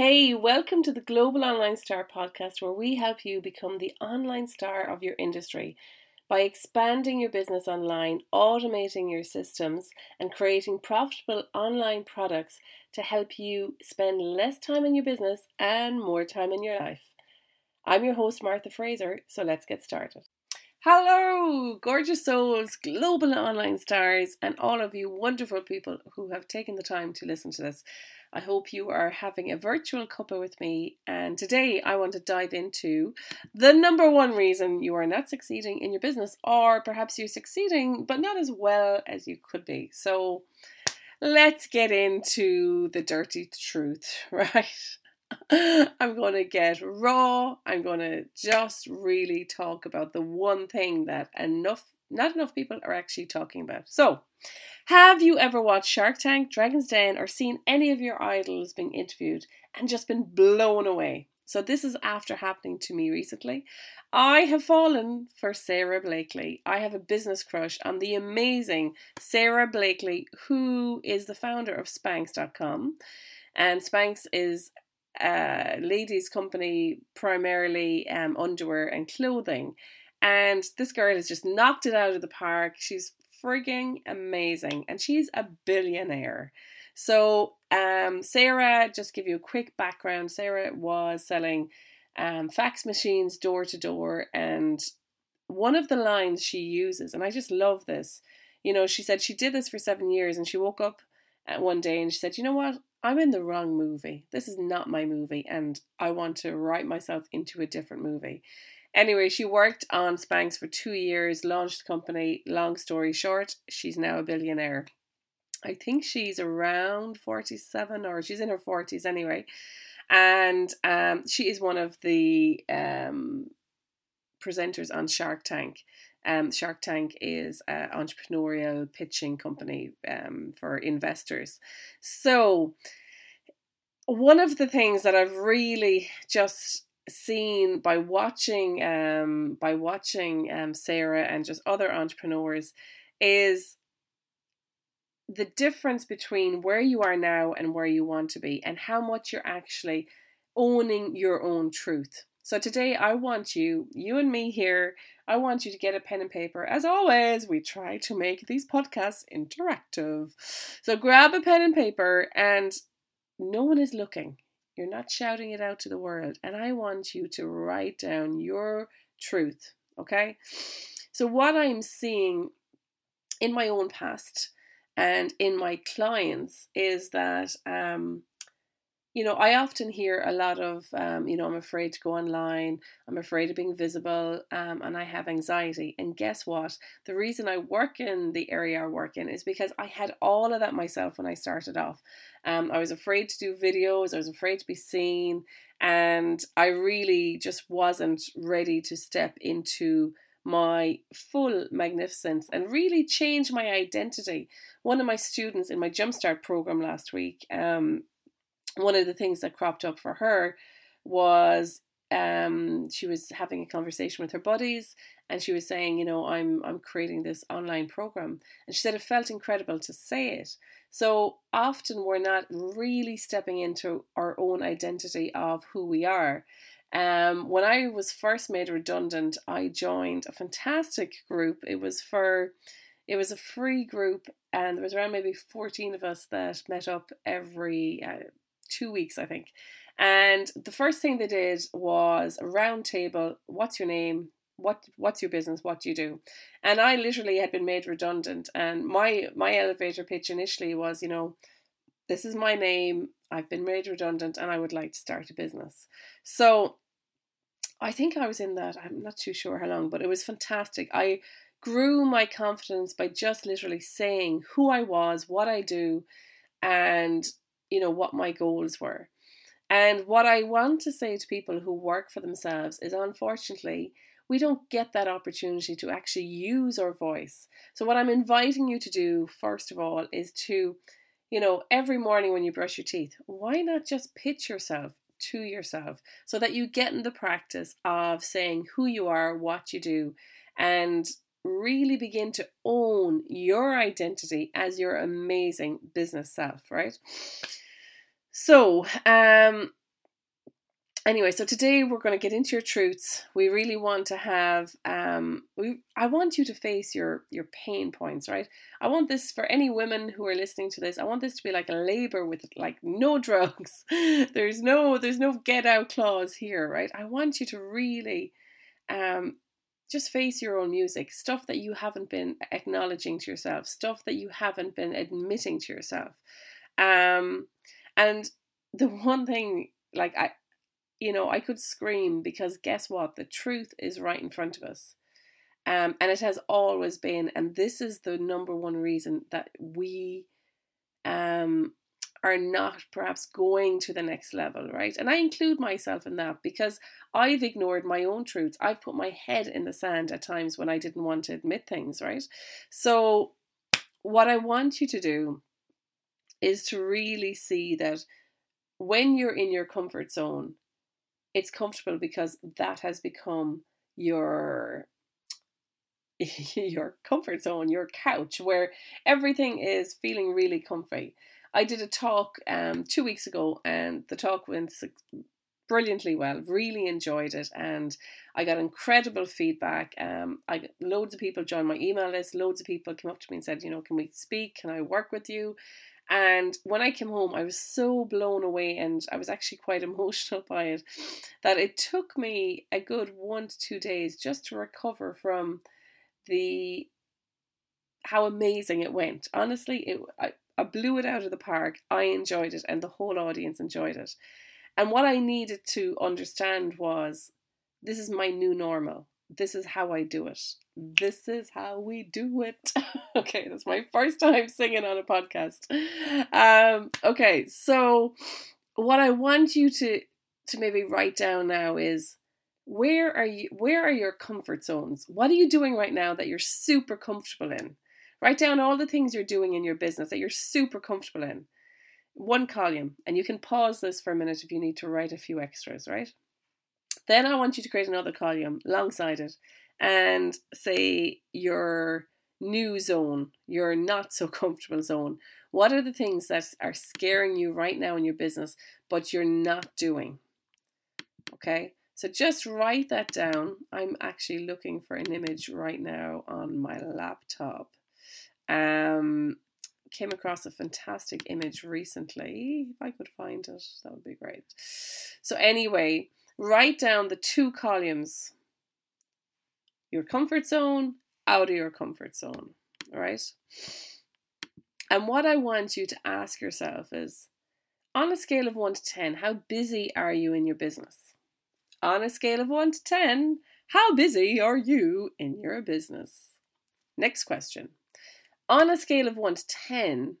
Hey, welcome to the Global Online Star podcast, where we help you become the online star of your industry by expanding your business online, automating your systems, and creating profitable online products to help you spend less time in your business and more time in your life. I'm your host, Martha Fraser, so let's get started. Hello, gorgeous souls, global online stars, and all of you wonderful people who have taken the time to listen to this. I hope you are having a virtual cuppa with me, and today I want to dive into the number one reason you are not succeeding in your business, or perhaps you're succeeding but not as well as you could be. So let's get into the dirty truth, right? I'm going to get raw. I'm going to just really talk about the one thing that not enough people are actually talking about. So, have you ever watched Shark Tank, Dragon's Den, or seen any of your idols being interviewed and just been blown away? So this is after happening to me recently. I have fallen for Sarah Blakely. I have a business crush on the amazing Sarah Blakely, who is the founder of Spanx.com. And Spanx is ladies' company, primarily underwear and clothing, and this girl has just knocked it out of the park. She's frigging amazing, and she's a billionaire. So Sarah, just give you a quick background, Sarah was selling fax machines door to door, and one of the lines she uses, and I just love this, you know, she said she did this for 7 years, and she woke up one day and she said, you know what, I'm in the wrong movie. This is not my movie, and I want to write myself into a different movie. Anyway, she worked on Spanx for 2 years, launched the company. Long story short, she's now a billionaire. I think she's around 47, or she's in her 40s anyway. And she is one of the presenters on Shark Tank. Shark Tank is an entrepreneurial pitching company for investors. So one of the things that I've really just seen by watching Sarah and just other entrepreneurs is the difference between where you are now and where you want to be, and how much you're actually owning your own truth. So today I want you and me here, I want you to get a pen and paper. As always, we try to make these podcasts interactive. So grab a pen and paper, and no one is looking. You're not shouting it out to the world. And I want you to write down your truth, okay? So what I'm seeing in my own past and in my clients is that you know, I often hear a lot of, you know, I'm afraid to go online, I'm afraid of being visible, and I have anxiety. And guess what? The reason I work in the area I work in is because I had all of that myself when I started off. I was afraid to do videos, I was afraid to be seen, and I really just wasn't ready to step into my full magnificence and really change my identity. One of my students in my Jumpstart program last week, one of the things that cropped up for her was she was having a conversation with her buddies, and she was saying, you know, I'm creating this online program. And she said it felt incredible to say it. So often we're not really stepping into our own identity of who we are. When I was first made redundant, I joined a fantastic group. It was a free group, and there was around maybe 14 of us that met up every 2 weeks, I think. And the first thing they did was a round table. What's your name? What's your business? What do you do? And I literally had been made redundant. And my elevator pitch initially was, you know, this is my name. I've been made redundant, and I would like to start a business. So I think I was in that, I'm not too sure how long, but it was fantastic. I grew my confidence by just literally saying who I was, what I do, and you know, what my goals were. And what I want to say to people who work for themselves is, unfortunately, we don't get that opportunity to actually use our voice. So what I'm inviting you to do, first of all, is to, you know, every morning when you brush your teeth, why not just pitch yourself to yourself, so that you get in the practice of saying who you are, what you do, and really begin to own your identity as your amazing business self, right? So Anyway, so today we're going to get into your truths. We really want to have, I want you to face your pain points, right? I want this for any women who are listening to this. I want this to be like a labor with like no drugs. There's no get out clause here, right? I want you to really, just face your own music, stuff that you haven't been acknowledging to yourself, stuff that you haven't been admitting to yourself. And the one thing, like I could scream, because guess what? The truth is right in front of us. And it has always been. And this is the number one reason that we are not perhaps going to the next level, right? And I include myself in that, because I've ignored my own truths. I've put my head in the sand at times when I didn't want to admit things, right? So what I want you to do is to really see that when you're in your comfort zone, it's comfortable because that has become your comfort zone, your couch, where everything is feeling really comfy. I did a talk 2 weeks ago, and the talk went brilliantly well. Really enjoyed it, and I got incredible feedback. Loads of people joined my email list. Loads of people came up to me and said, can we speak? Can I work with you? And when I came home, I was so blown away, and I was actually quite emotional by it, that it took me a good 1 to 2 days just to recover from how amazing it went. Honestly, I blew it out of the park. I enjoyed it, and the whole audience enjoyed it. And what I needed to understand was, this is my new normal. This is how I do it. This is how we do it. Okay, that's my first time singing on a podcast. Okay, so what I want you to maybe write down now is, where are your comfort zones? What are you doing right now that you're super comfortable in? Write down all the things you're doing in your business that you're super comfortable in. One column, and you can pause this for a minute if you need to write a few extras, right? Then I want you to create another column alongside it and say your new zone, your not so comfortable zone. What are the things that are scaring you right now in your business, but you're not doing? Okay, so just write that down. I'm actually looking for an image right now on my laptop. Came across a fantastic image recently. If I could find it, that would be great. So anyway, write down the two columns, your comfort zone, out of your comfort zone, right? And what I want you to ask yourself is, on a scale of 1 to 10, how busy are you in your business? On a scale of 1 to 10, how busy are you in your business? Next question. On a scale of 1 to 10,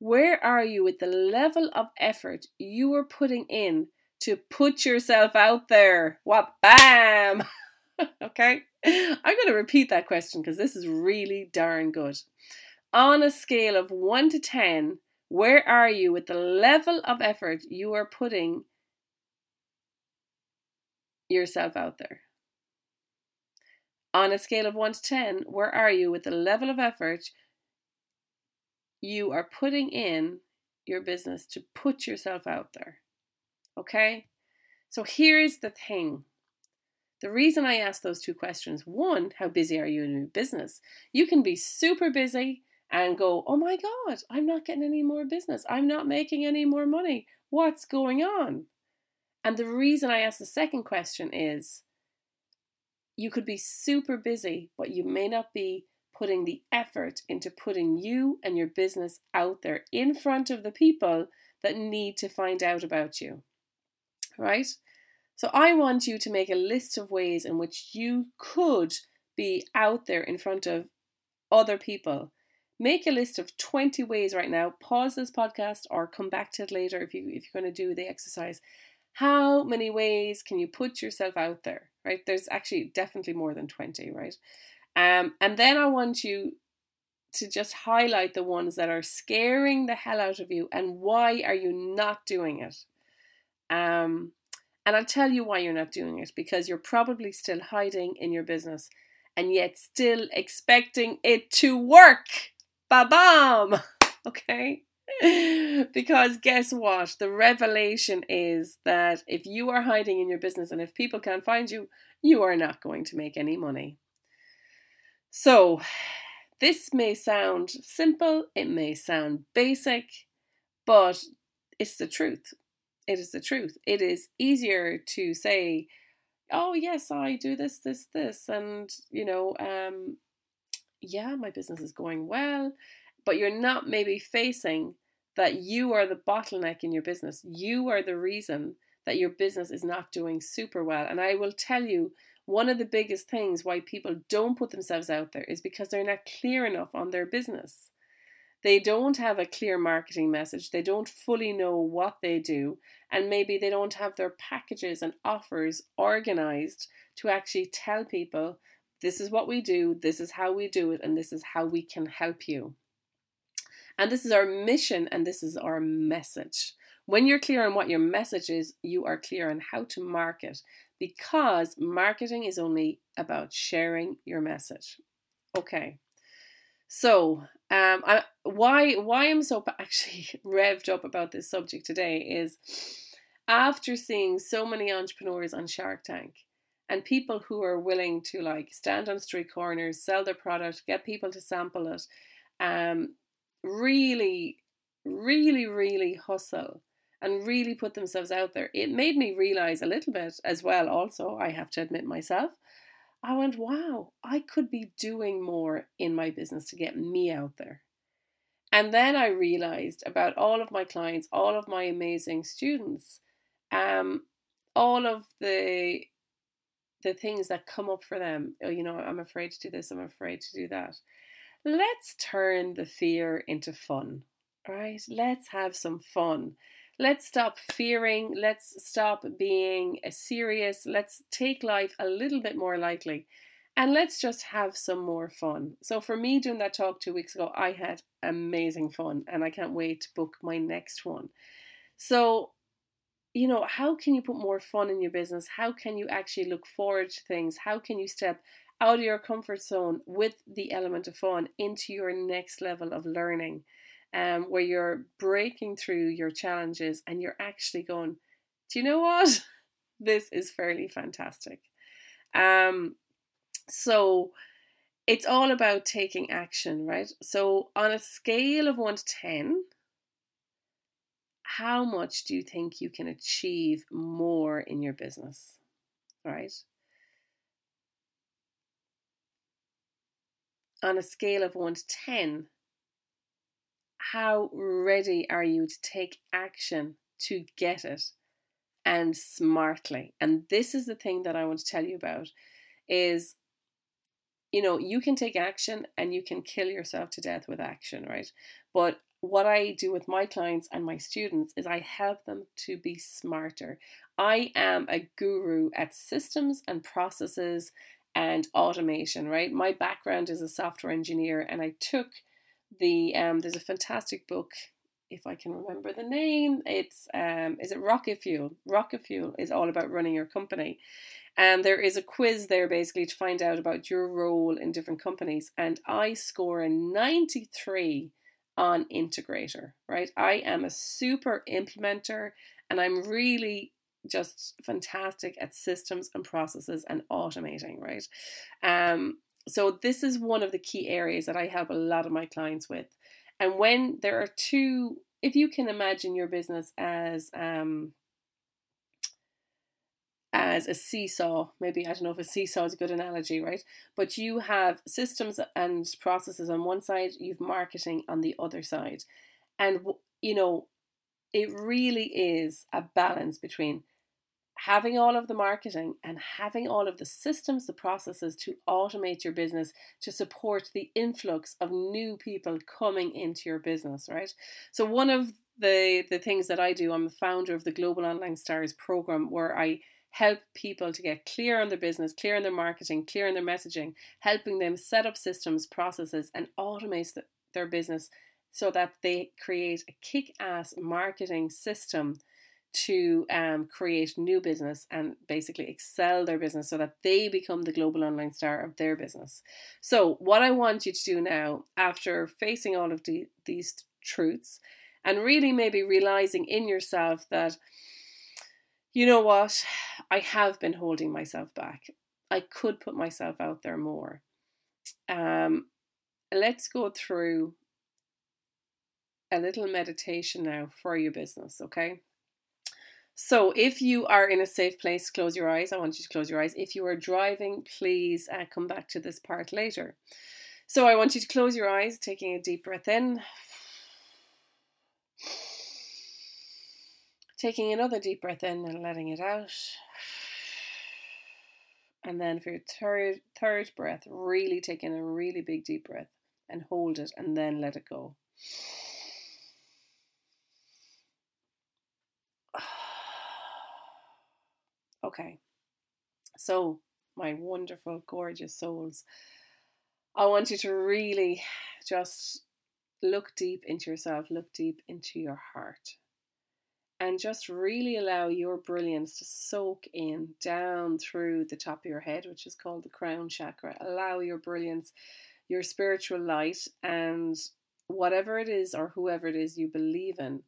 where are you with the level of effort you are putting in to put yourself out there? What? Bam! Okay? I'm going to repeat that question because this is really darn good. On a scale of 1 to 10, where are you with the level of effort you are putting yourself out there? On a scale of 1 to 10, where are you with the level of effort you are putting in your business to put yourself out there? Okay, so here's the thing. The reason I asked those two questions, one, how busy are you in your business? You can be super busy and go, oh my God, I'm not getting any more business. I'm not making any more money. What's going on? And the reason I asked the second question is, you could be super busy, but you may not be putting the effort into putting you and your business out there in front of the people that need to find out about you. Right? So I want you to make a list of ways in which you could be out there in front of other people. Make a list of 20 ways right now. Pause this podcast or come back to it later if you're going to do the exercise. How many ways can you put yourself out there? Right? There's actually definitely more than 20, right? And then I want you to just highlight the ones that are scaring the hell out of you, and why are you not doing it? And I'll tell you why you're not doing it, because you're probably still hiding in your business and yet still expecting it to work. Ba-bam! Okay? Because guess what? The revelation is that if you are hiding in your business and if people can't find you, you are not going to make any money. So this may sound simple, it may sound basic, but it's the truth. It is the truth. It is easier to say, oh yes, I do this, this, this, and you know, yeah, my business is going well, but you're not maybe facing that you are the bottleneck in your business. You are the reason that your business is not doing super well. And I will tell you, one of the biggest things why people don't put themselves out there is because they're not clear enough on their business. They don't have a clear marketing message. They don't fully know what they do. And maybe they don't have their packages and offers organized to actually tell people, this is what we do, this is how we do it, and this is how we can help you. And this is our mission and this is our message. When you're clear on what your message is, you are clear on how to market, because marketing is only about sharing your message. Okay. So why I'm so actually revved up about this subject today is after seeing so many entrepreneurs on Shark Tank and people who are willing to like stand on street corners, sell their product, get people to sample it, really hustle and really put themselves out there. It made me realize a little bit as well. Also, I have to admit myself, I went, wow, I could be doing more in my business to get me out there. And then I realized about all of my clients, all of my amazing students, all of the things that come up for them. Oh, you know, I'm afraid to do this, I'm afraid to do that. Let's turn the fear into fun, right? Let's have some fun. Let's stop fearing. Let's stop being serious. Let's take life a little bit more lightly and let's just have some more fun. So for me doing that talk 2 weeks ago, I had amazing fun and I can't wait to book my next one. So, you know, how can you put more fun in your business? How can you actually look forward to things? How can you step out of your comfort zone with the element of fun into your next level of learning, where you're breaking through your challenges and you're actually going, do you know what? This is fairly fantastic. So it's all about taking action, right? So on a scale of 1 to 10, how much do you think you can achieve more in your business, right? On a scale of 1 to 10, how ready are you to take action to get it and smartly? And this is the thing that I want to tell you about is, you know, you can take action and you can kill yourself to death with action, right? But what I do with my clients and my students is I help them to be smarter. I am a guru at systems and processes and automation, right? My background is a software engineer, and I took the there's a fantastic book, if I can remember the name. It's is it Rocket Fuel? Rocket Fuel is all about running your company, and there is a quiz there basically to find out about your role in different companies. And I score a 93 on integrator, right? I am a super implementer, and I'm really just fantastic at systems and processes and automating, right? So this is one of the key areas that I help a lot of my clients with. And when there are two, if you can imagine your business as a seesaw, maybe, I don't know if a seesaw is a good analogy, right? But you have systems and processes on one side, you've marketing on the other side. And, you know, it really is a balance between having all of the marketing and having all of the systems, the processes to automate your business, to support the influx of new people coming into your business, right? So one of the things that I do, I'm the founder of the Global Online Stars program, where I help people to get clear on their business, clear on their marketing, clear on their messaging, helping them set up systems, processes, and automate their business so that they create a kick-ass marketing system to create new business and basically excel their business so that they become the global online star of their business. So what I want you to do now, after facing all of these truths, and really maybe realizing in yourself that, you know what, I have been holding myself back. I could put myself out there more. Let's go through a little meditation now for your business, okay? So if you are in a safe place, close your eyes. I want you to close your eyes. If you are driving, please come back to this part later. So I want you to close your eyes, taking a deep breath in. Taking another deep breath in and letting it out. And then for your third breath, really take in a really big deep breath and hold it and then let it go. Okay, so my wonderful, gorgeous souls, I want you to really just look deep into yourself, look deep into your heart, and just really allow your brilliance to soak in down through the top of your head, which is called the crown chakra. Allow your brilliance, your spiritual light, and whatever it is or whoever it is you believe in,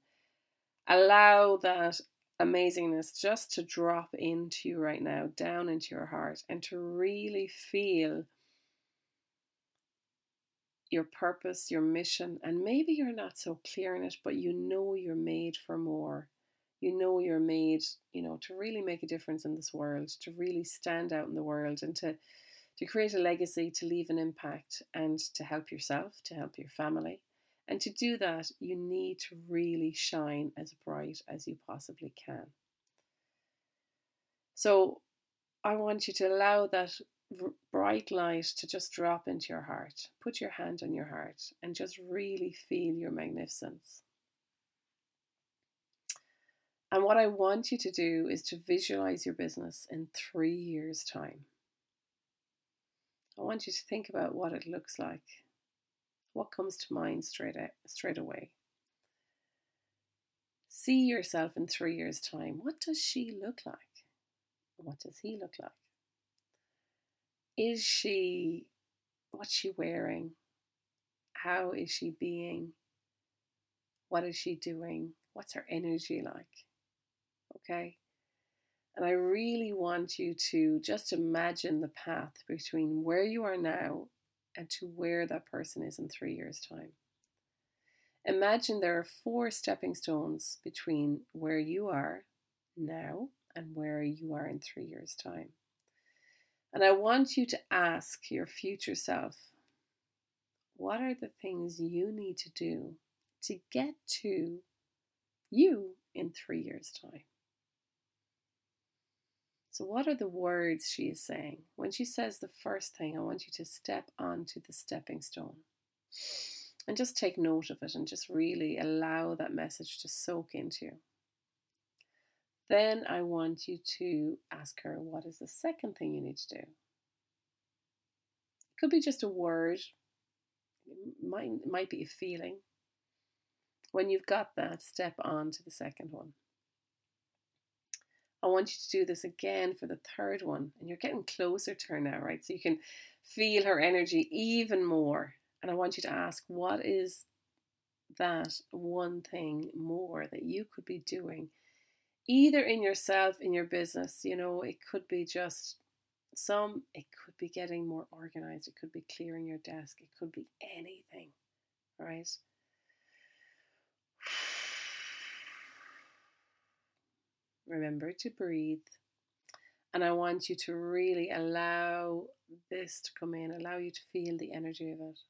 allow that amazingness just to drop into you right now, down into your heart, and to really feel your purpose, your mission. And maybe you're not so clear in it, but you know you're made for more. You know you're made, you know, to really make a difference in this world, to really stand out in the world, and to create a legacy, to leave an impact, and to help yourself, to help your family. And to do that, you need to really shine as bright as you possibly can. So I want you to allow that bright light to just drop into your heart. Put your hand on your heart and just really feel your magnificence. And what I want you to do is to visualize your business in 3 years' time. I want you to think about what it looks like. What comes to mind straight away? See yourself in 3 years' time. What does she look like? What does he look like? What's she wearing? How is she being? What is she doing? What's her energy like? Okay? And I really want you to just imagine the path between where you are now and to where that person is in 3 years' time. Imagine there are 4 stepping stones between where you are now and where you are in 3 years' time. And I want you to ask your future self, what are the things you need to do to get to you in 3 years' time? So what are the words she is saying? When she says the first thing, I want you to step onto the stepping stone and just take note of it and just really allow that message to soak into you. Then I want you to ask her, what is the second thing you need to do? It could be just a word. It might be a feeling. When you've got that, step on to the second one. I want you to do this again for the third one. And you're getting closer to her now, right? So you can feel her energy even more. And I want you to ask, what is that one thing more that you could be doing? Either in yourself, in your business, you know, it could be just it could be getting more organized. It could be clearing your desk. It could be anything, right? Remember to breathe. And I want you to really allow this to come in, allow you to feel the energy of it.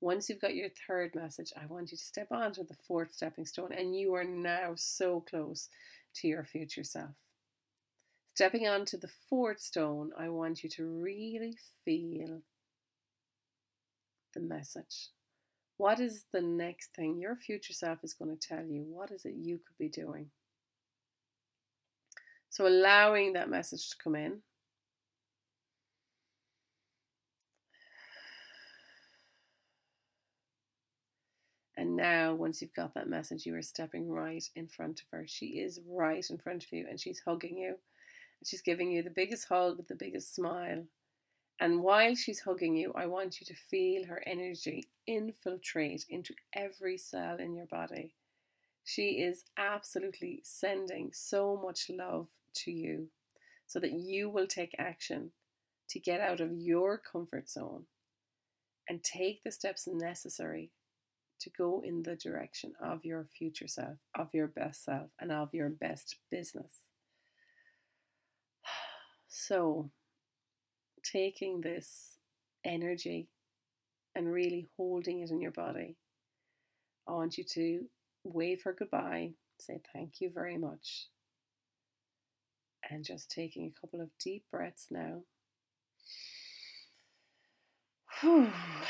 Once you've got your third message, I want you to step onto the fourth stepping stone, and you are now so close to your future self. Stepping onto the fourth stone, I want you to really feel the message. What is the next thing your future self is going to tell you? What is it you could be doing? So allowing that message to come in. And now, once you've got that message, you are stepping right in front of her. She is right in front of you, and she's hugging you. And she's giving you the biggest hug, the biggest smile. And while she's hugging you, I want you to feel her energy infiltrate into every cell in your body. She is absolutely sending so much love to you so that you will take action to get out of your comfort zone and take the steps necessary to go in the direction of your future self, of your best self, and of your best business. So, taking this energy and really holding it in your body, I want you to wave her goodbye, say thank you very much, and just taking a couple of deep breaths now.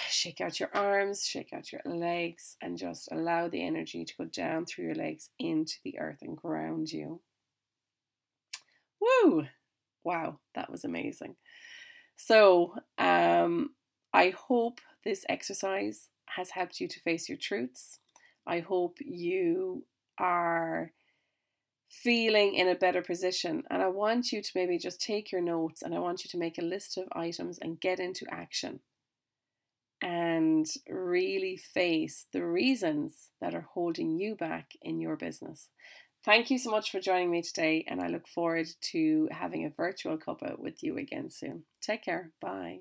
Shake out your arms, shake out your legs, and just allow the energy to go down through your legs into the earth and ground you. Woo! Wow, that was amazing. So, I hope this exercise has helped you to face your truths. I hope you are feeling in a better position. And I want you to maybe just take your notes, and I want you to make a list of items and get into action and really face the reasons that are holding you back in your business. Thank you so much for joining me today, and I look forward to having a virtual cuppa with you again soon. Take care. Bye.